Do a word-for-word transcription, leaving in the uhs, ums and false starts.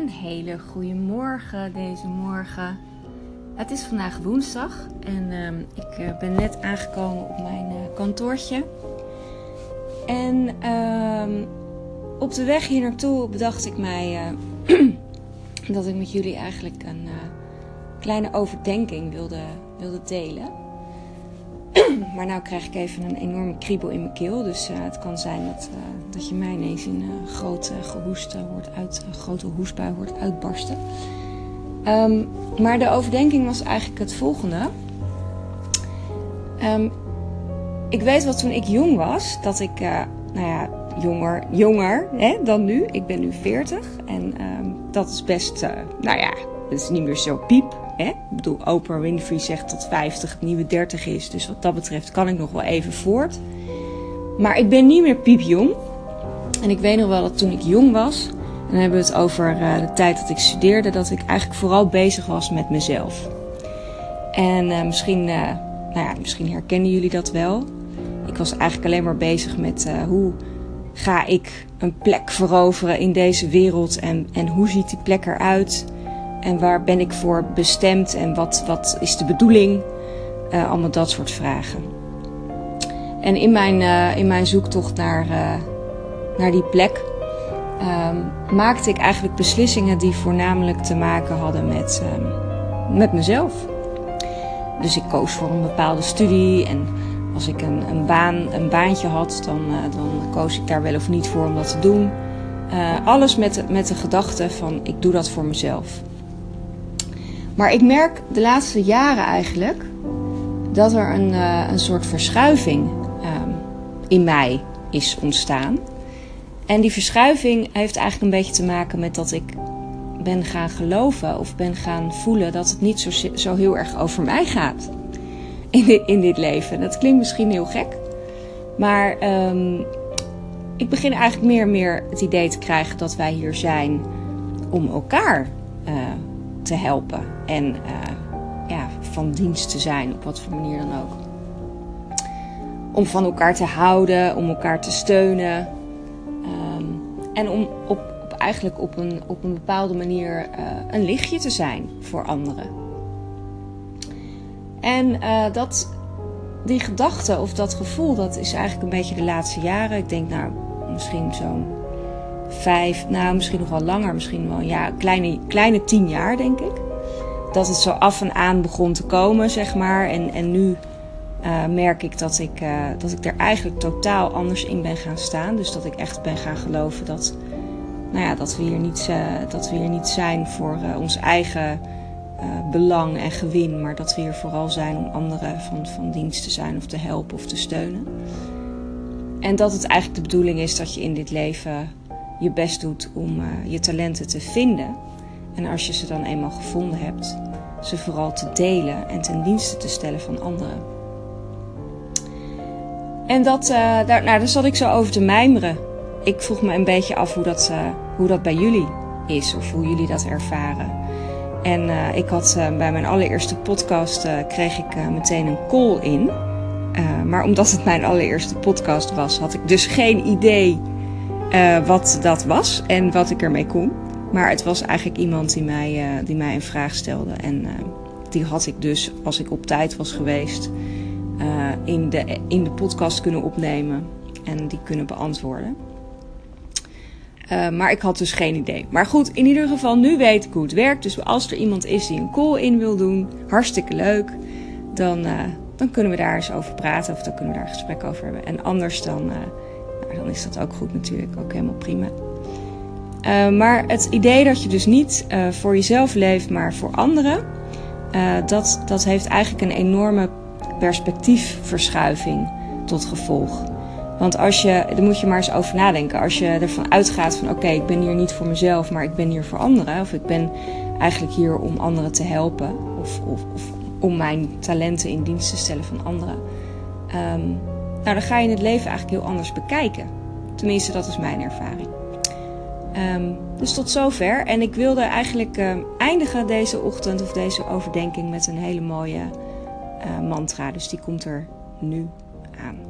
Een hele goede morgen deze morgen. Het is vandaag woensdag en uh, ik uh, ben net aangekomen op mijn uh, kantoortje. En uh, op de weg hier naartoe bedacht ik mij uh, dat ik met jullie eigenlijk een uh, kleine overdenking wilde, wilde delen. Maar nou krijg ik even een enorme kriebel in mijn keel. Dus uh, het kan zijn dat, uh, dat je mij ineens in uh, grote gehoest uh, hoort uit, uh, grote hoestbui hoort uitbarsten. Um, maar de overdenking was eigenlijk het volgende. Um, ik weet wel, toen ik jong was, dat ik, uh, nou ja, jonger, jonger hè, dan nu. Ik ben nu veertig en um, dat is best, uh, nou ja, het is niet meer zo piep. Hè? Ik bedoel, Oprah Winfrey zegt dat vijftig het nieuwe dertig is. Dus wat dat betreft kan ik nog wel even voort. Maar ik ben niet meer piepjong. En ik weet nog wel dat toen ik jong was, en dan hebben we het over uh, de tijd dat ik studeerde, dat ik eigenlijk vooral bezig was met mezelf. En uh, misschien, uh, nou ja, misschien herkennen jullie dat wel. Ik was eigenlijk alleen maar bezig met uh, hoe ga ik een plek veroveren in deze wereld. En, en hoe ziet die plek eruit? En waar ben ik voor bestemd? En wat, wat is de bedoeling? Uh, allemaal dat soort vragen. En in mijn, uh, in mijn zoektocht naar, uh, naar die plek Um, maakte ik eigenlijk beslissingen die voornamelijk te maken hadden met, um, met mezelf. Dus ik koos voor een bepaalde studie en als ik een, een, baan, een baantje had, dan, uh, dan koos ik daar wel of niet voor om dat te doen. Uh, alles met, met de gedachte van ik doe dat voor mezelf. Maar ik merk de laatste jaren eigenlijk dat er een, uh, een soort verschuiving um, in mij is ontstaan. En die verschuiving heeft eigenlijk een beetje te maken met dat ik ben gaan geloven of ben gaan voelen dat het niet zo, zo heel erg over mij gaat in dit, in dit leven. Dat klinkt misschien heel gek, maar um, ik begin eigenlijk meer en meer het idee te krijgen dat wij hier zijn om elkaar uh, te helpen en uh, ja, van dienst te zijn op wat voor manier dan ook. Om van elkaar te houden, om elkaar te steunen. En om op, op eigenlijk op een, op een bepaalde manier uh, een lichtje te zijn voor anderen. En uh, dat, die gedachte of dat gevoel, dat is eigenlijk een beetje de laatste jaren. Ik denk nou misschien zo'n vijf, nou misschien nog wel langer, misschien wel een jaar, kleine, kleine tien jaar denk ik. Dat het zo af en aan begon te komen, zeg maar. En, en nu Uh, merk ik dat ik, uh, dat ik er eigenlijk totaal anders in ben gaan staan. Dus dat ik echt ben gaan geloven dat, nou ja, dat, we, hier niet, uh, dat we hier niet zijn voor uh, ons eigen uh, belang en gewin. Maar dat we hier vooral zijn om anderen van, van dienst te zijn of te helpen of te steunen. En dat het eigenlijk de bedoeling is dat je in dit leven je best doet om uh, je talenten te vinden. En als je ze dan eenmaal gevonden hebt, ze vooral te delen en ten dienste te stellen van anderen. En dat, uh, daar, nou, daar zat ik zo over te mijmeren. Ik vroeg me een beetje af hoe dat, uh, hoe dat bij jullie is of hoe jullie dat ervaren. En uh, ik had uh, bij mijn allereerste podcast uh, kreeg ik uh, meteen een call in. Uh, maar omdat het mijn allereerste podcast was, had ik dus geen idee uh, wat dat was en wat ik ermee kon. Maar het was eigenlijk iemand die mij, uh, die mij een vraag stelde. En uh, die had ik dus, als ik op tijd was geweest, Uh, in, de, in de podcast kunnen opnemen en die kunnen beantwoorden. Uh, maar ik had dus geen idee. Maar goed, in ieder geval, nu weet ik hoe het werkt. Dus als er iemand is die een call in wil doen, hartstikke leuk. Dan, uh, dan kunnen we daar eens over praten of dan kunnen we daar een gesprek over hebben. En anders dan, uh, nou, dan is dat ook goed natuurlijk, ook helemaal prima. Uh, maar het idee dat je dus niet uh, voor jezelf leeft, maar voor anderen, Uh, dat, dat heeft eigenlijk een enorme perspectiefverschuiving tot gevolg. Want als je, daar moet je maar eens over nadenken. Als je ervan uitgaat van oké, okay, ik ben hier niet voor mezelf, maar ik ben hier voor anderen. Of ik ben eigenlijk hier om anderen te helpen. Of, of, of om mijn talenten in dienst te stellen van anderen. Um, nou, dan ga je het leven eigenlijk heel anders bekijken. Tenminste, dat is mijn ervaring. Um, dus tot zover. En ik wilde eigenlijk um, eindigen deze ochtend of deze overdenking met een hele mooie Uh, mantra, dus die komt er nu aan.